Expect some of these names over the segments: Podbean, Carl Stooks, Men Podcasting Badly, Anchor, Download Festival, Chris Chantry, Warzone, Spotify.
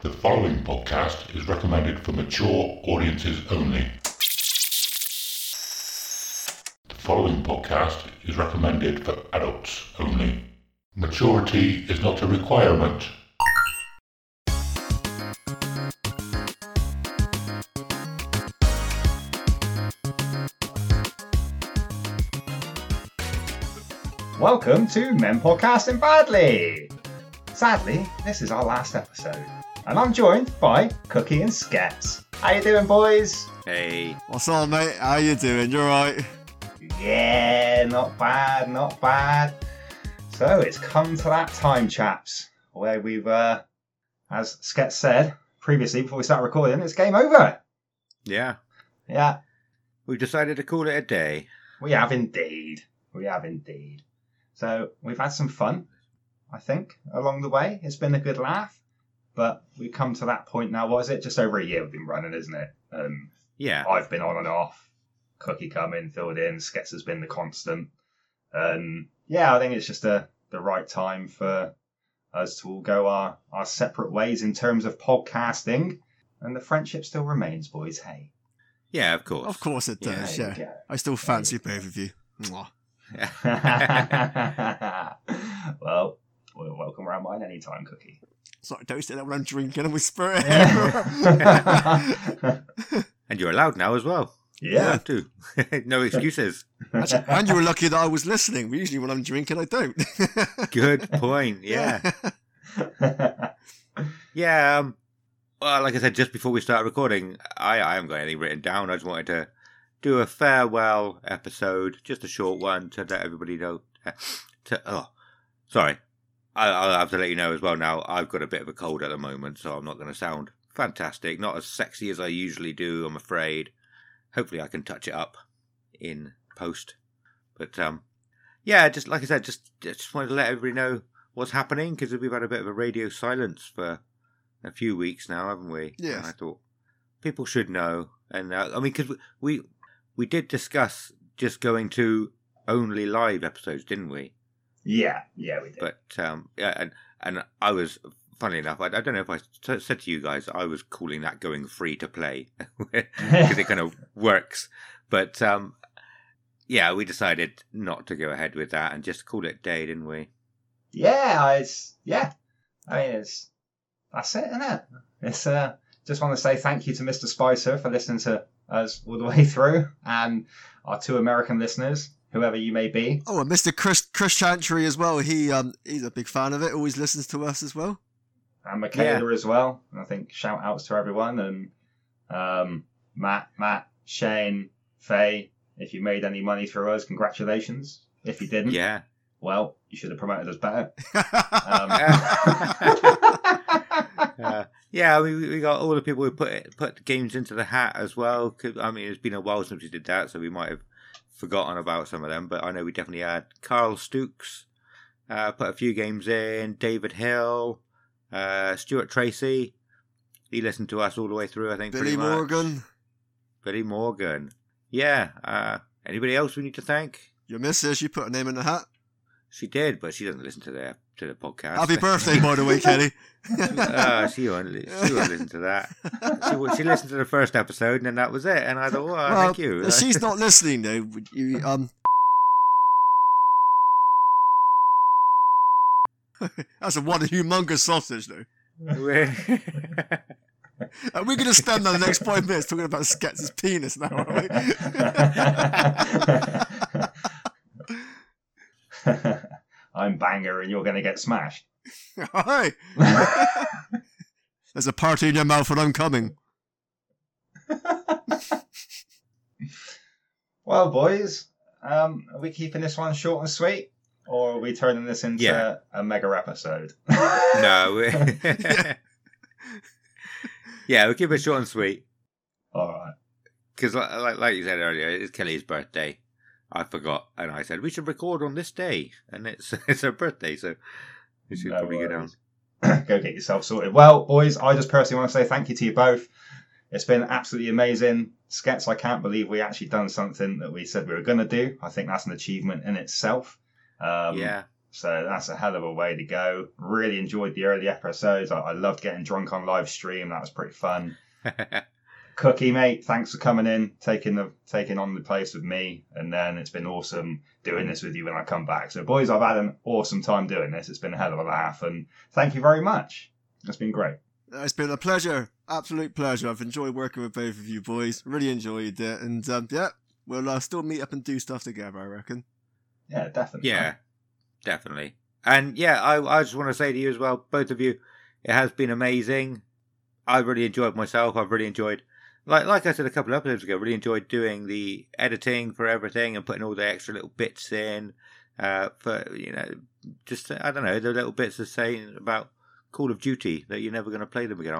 The following podcast is recommended for mature audiences only. The following podcast is recommended for adults only. Maturity is not a requirement. Welcome to Men Podcasting Badly! Sadly, this is our last episode. And I'm joined by Cookie and Skeps. How you doing, boys? Hey. What's up, mate? How you doing? You alright? Yeah, not bad, not bad. So it's come to that time, chaps, where we've, as Skeps said previously before we start recording, it's game over. Yeah. Yeah. We've decided to call it a day. We have indeed. We have indeed. So we've had some fun, I think, along the way. It's been a good laugh. But we come to that point now. What is it? Just over a year we've been running, isn't it? Yeah. I've been on and off. Cookie come in, filled in. Sketch has been the constant. Yeah, I think it's just the right time for us to all go our separate ways in terms of podcasting. And the friendship still remains, boys, hey? Yeah, of course. Of course it does, yeah. I still fancy both of you. Well, welcome round mine anytime, Cookie. Sorry, don't say that when I'm drinking and we spur it. Yeah. And you're allowed now as well. Yeah. Too. No excuses. Actually, and you were lucky that I was listening. Usually when I'm drinking, I don't. Good point. Yeah. Yeah. Well, like I said, just before we start recording, I haven't got anything written down. I just wanted to do a farewell episode, just a short one to let everybody know. I'll have to let you know as well now, I've got a bit of a cold at the moment, so I'm not going to sound fantastic. Not as sexy as I usually do, I'm afraid. Hopefully I can touch it up in post. But, yeah, just like I said, just wanted to let everybody know what's happening, because we've had a bit of a radio silence for a few weeks now, haven't we? Yes. And I thought people should know. And, I mean, because we did discuss just going to only live episodes, didn't we? Yeah, we did. But, yeah, and I was, funnily enough, I don't know if I said to you guys, I was calling that going free to play, because it kind of works. But, yeah, we decided not to go ahead with that and just call it day, didn't we? Yeah, that's it, isn't it? It's, just want to say thank you to Mr. Spicer for listening to us all the way through, and our two American listeners. Whoever you may be. Oh, and Mr. Chris Chantry as well. He's a big fan of it. Always listens to us as well. And Michaela as well. And I think shout outs to everyone. And Matt, Shane, Faye, if you made any money through us, congratulations. If you didn't, well, you should have promoted us better. Yeah, we got all the people who put games into the hat as well. I mean, it's been a while since we did that, so we might have forgotten about some of them, but I know we definitely had Carl Stooks, put a few games in, David Hill, Stuart Tracy. He listened to us all the way through, I think. Billy Morgan. Yeah. Anybody else we need to thank? Your missus, you put a name in the hat. She did, but she doesn't listen to the podcast. Happy birthday, by the way, Kelly. She won't listen to that. She listened to the first episode, and then that was it. And I thought, thank you. She's not listening, though. That's one humongous sausage, though. We're going to spend the next 5 minutes talking about Sketch's penis now, aren't we? I'm banger, and you're going to get smashed. Hi. There's a party in your mouth and I'm coming. Well, boys, are we keeping this one short and sweet, or are we turning this into a mega episode? No. We'll keep it short and sweet. Alright. Because like you said earlier, it's Kelly's birthday. I forgot, and I said we should record on this day, and it's her birthday, so you should probably go down. Go get yourself sorted. Well, boys, I just personally want to say thank you to you both. It's been absolutely amazing. Skets, I can't believe we actually done something that we said we were going to do. I think that's an achievement in itself. So that's a hell of a way to go. Really enjoyed the early episodes. I loved getting drunk on live stream. That was pretty fun. Cookie, mate, thanks for coming in, taking on the place with me. And then it's been awesome doing this with you when I come back. So, boys, I've had an awesome time doing this. It's been a hell of a laugh. And thank you very much. It's been great. It's been a pleasure. Absolute pleasure. I've enjoyed working with both of you boys. Really enjoyed it. And, yeah, we'll still meet up and do stuff together, I reckon. Yeah, definitely. Yeah, definitely. And, yeah, I just want to say to you as well, both of you, it has been amazing. I really enjoyed myself. I've really enjoyed... Like I said a couple of episodes ago, really enjoyed doing the editing for everything and putting all the extra little bits in for, you know, just, I don't know, the little bits of saying about Call of Duty that you're never going to play them again.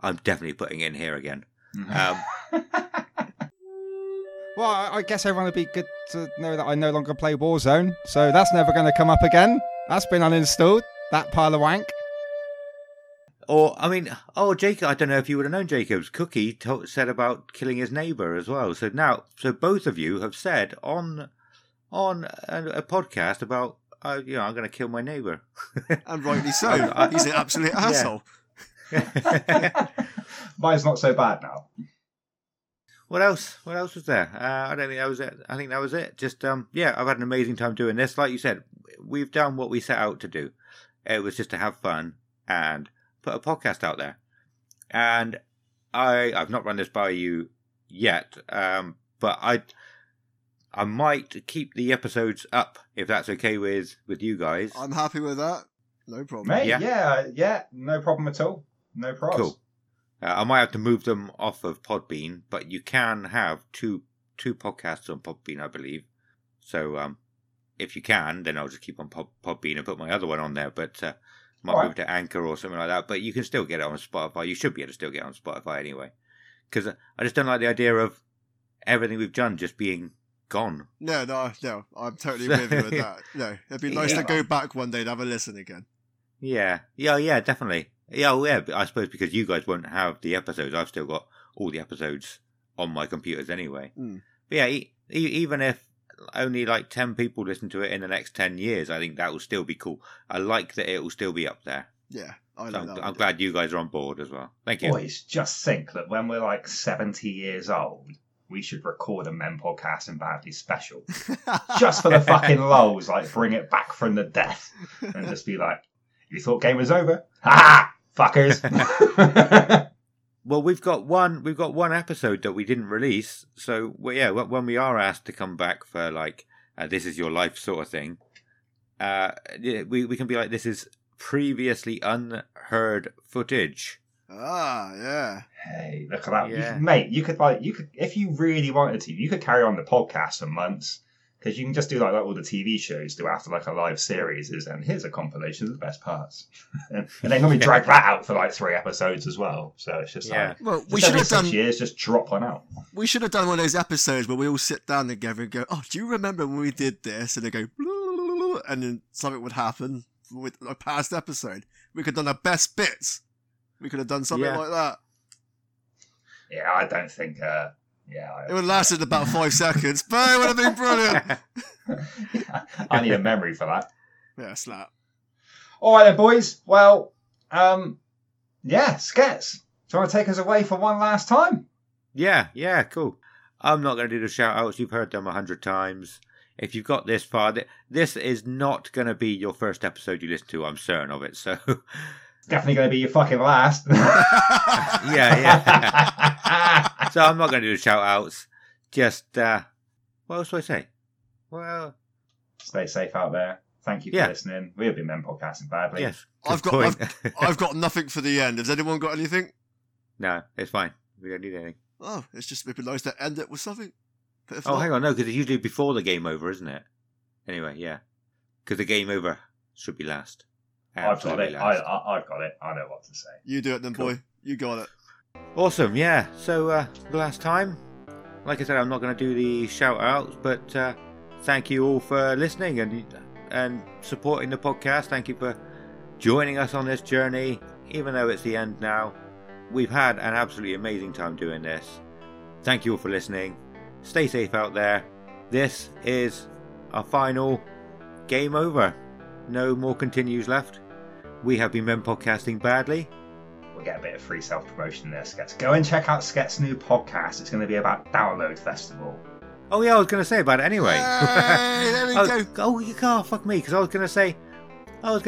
I'm definitely putting it in here again. Well, I guess everyone would be good to know that I no longer play Warzone, so that's never going to come up again. That's been uninstalled, that pile of wank. Or, I mean, Jacob, I don't know if you would have known Jacob's Cookie said about killing his neighbour as well. So now, both of you have said on a podcast about, you know, I'm going to kill my neighbour. And rightly so. He's an absolute asshole. Yeah. Mine's not so bad now. What else was there? I don't think that was it. I think that was it. Just, yeah, I've had an amazing time doing this. Like you said, we've done what we set out to do. It was just to have fun and... put a podcast out there, and I've not run this by you yet, but I might keep the episodes up if that's okay with you guys. I'm happy with that, no problem. Mate, yeah, no problem at all, no problem. Cool. I might have to move them off of Podbean, but you can have two podcasts on Podbean, I believe. So if you can, then I'll just keep on Podbean and put my other one on there, but. Might move to Anchor or something like that, but you can still get it on Spotify. You should be able to still get it on Spotify anyway, because I just don't like the idea of everything we've done just being gone. No, I'm totally with you with that. No, it'd be nice to go back one day and have a listen again. Yeah, definitely. Yeah, I suppose because you guys won't have the episodes, I've still got all the episodes on my computers anyway. Mm. But yeah, even if only like 10 people listen to it in the next 10 years, I think that will still be cool. I like that it will still be up there. Yeah, I'm glad you guys are on board as well. Thank you. Boys, just think that when we're like 70 years old, we should record a Men Podcasting Badly special. Just for the fucking lols, like bring it back from the death and just be like, you thought game was over? Ha fuckers. Well, we've got one episode that we didn't release. So, well, yeah, when we are asked to come back for, like, this is your life sort of thing, we can be like, this is previously unheard footage. Ah, yeah. Hey, look at that. Yeah. Mate, you could, if you really wanted to, you could carry on the podcast for months. Because you can just do like all the TV shows do after like a live series is, and here's a compilation of the best parts, and then we drag that out for like 3 episodes as well. So it's just like, well, we should have done 6 years, just drop one out. We should have done one of those episodes where we all sit down together and go, "Oh, do you remember when we did this?" And they go, and then something would happen with a past episode. We could have done the best bits. We could have done something like that. Yeah, I don't think. It would have lasted about 5 seconds, but it would have been brilliant. I need a memory for that. Yeah, slap. All right then, boys. Well, Skets, do you want to take us away for one last time? Yeah, cool. I'm not going to do the shout-outs. You've heard them 100 times. If you've got this far, this is not going to be your first episode you listen to. I'm certain of it, so... definitely going to be your fucking last. yeah. So I'm not going to do the shout outs. Just, what else do I say? Well, stay safe out there. Thank you for listening. We have been Men Podcasting Badly. Yes. I've got nothing for the end. Has anyone got anything? No, it's fine. We don't need anything. Oh, it's just it'd be nice to end it with something. Hang on. No, because it's usually before the game over, isn't it? Anyway, yeah. Because the game over should be last. Absolutely. I've got it. I've got it. I know what to say. You do it then, cool. Boy. You got it. Awesome, yeah. So, the last time, like I said, I'm not going to do the shout-outs, but thank you all for listening and supporting the podcast. Thank you for joining us on this journey, even though it's the end now. We've had an absolutely amazing time doing this. Thank you all for listening. Stay safe out there. This is our final game over. No more continues left. We have been Men Podcasting Badly. We'll get a bit of free self-promotion there, Skets. Go and check out Skets' new podcast. It's going to be about Download Festival. Oh, yeah, I was going to say about it anyway. Hey, there we go. Oh, you can't fuck me, because I was going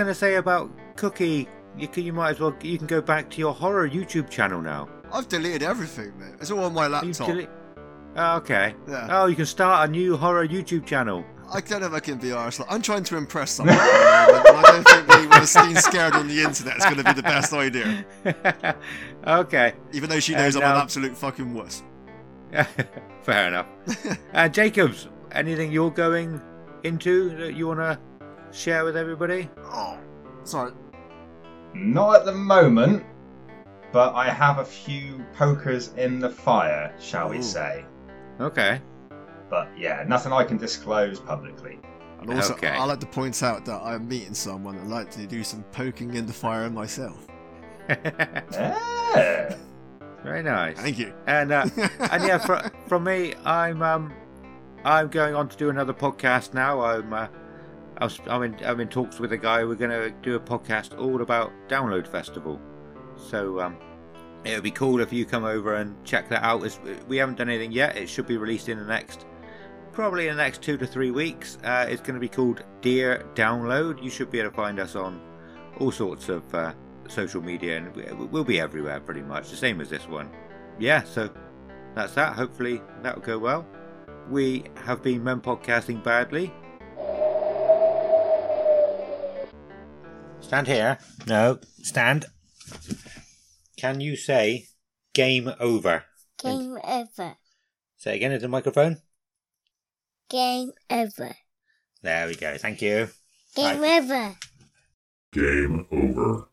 to say about Cookie. You might as well. You can go back to your horror YouTube channel now. I've deleted everything, mate. It's all on my laptop. Okay. Yeah. Oh, you can start a new horror YouTube channel. I don't know if I can be arsed. Like, I'm trying to impress someone. I don't think being scared on the internet is going to be the best idea. Okay. Even though she knows I'm an absolute fucking wuss. Fair enough. Jacobs, anything you're going into that you want to share with everybody? Oh, sorry. Not at the moment, but I have a few pokers in the fire, shall we say. Okay. But yeah, nothing I can disclose publicly. And also, okay. I like to point out that I'm meeting someone and like to do some poking in the fire myself. Yeah. Very nice. Thank you. And yeah, from me, I'm going on to do another podcast now. I'm in talks with a guy. We're going to do a podcast all about Download Festival. So it would be cool if you come over and check that out. We haven't done anything yet. It should be released probably in the next 2 to 3 weeks. It's going to be called Dear Download. You should be able to find us on all sorts of social media, and we'll be everywhere pretty much, the same as this one. Yeah, so that's that. Hopefully that'll go well. We have been Men Podcasting Badly. Stand here. No, stand. Can you say game over? Game over. Say again into the microphone. Game over. There we go. Thank you. Game over. Game over.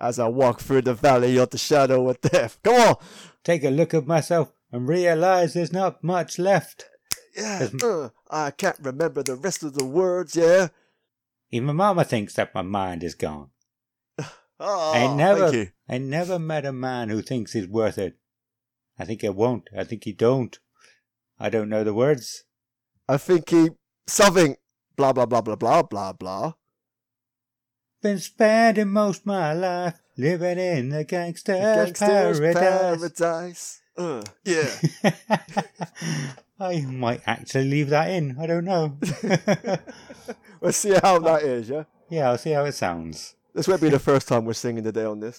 as I walk through the valley of the shadow of death. Come on! Take a look at myself and realize there's not much left. Yeah, I can't remember the rest of the words, yeah? Even Mama thinks that my mind is gone. Oh, I never met a man who thinks he's worth it. I think he won't. I think he don't. I don't know the words. I think he... something. Blah, blah, blah, blah, blah, blah, blah. Been spending most my life living in the gangster's paradise. Yeah. I might actually leave that in. I don't know. We'll see how that is, yeah? Yeah, I'll see how it sounds. This won't be the first time we're singing today on this.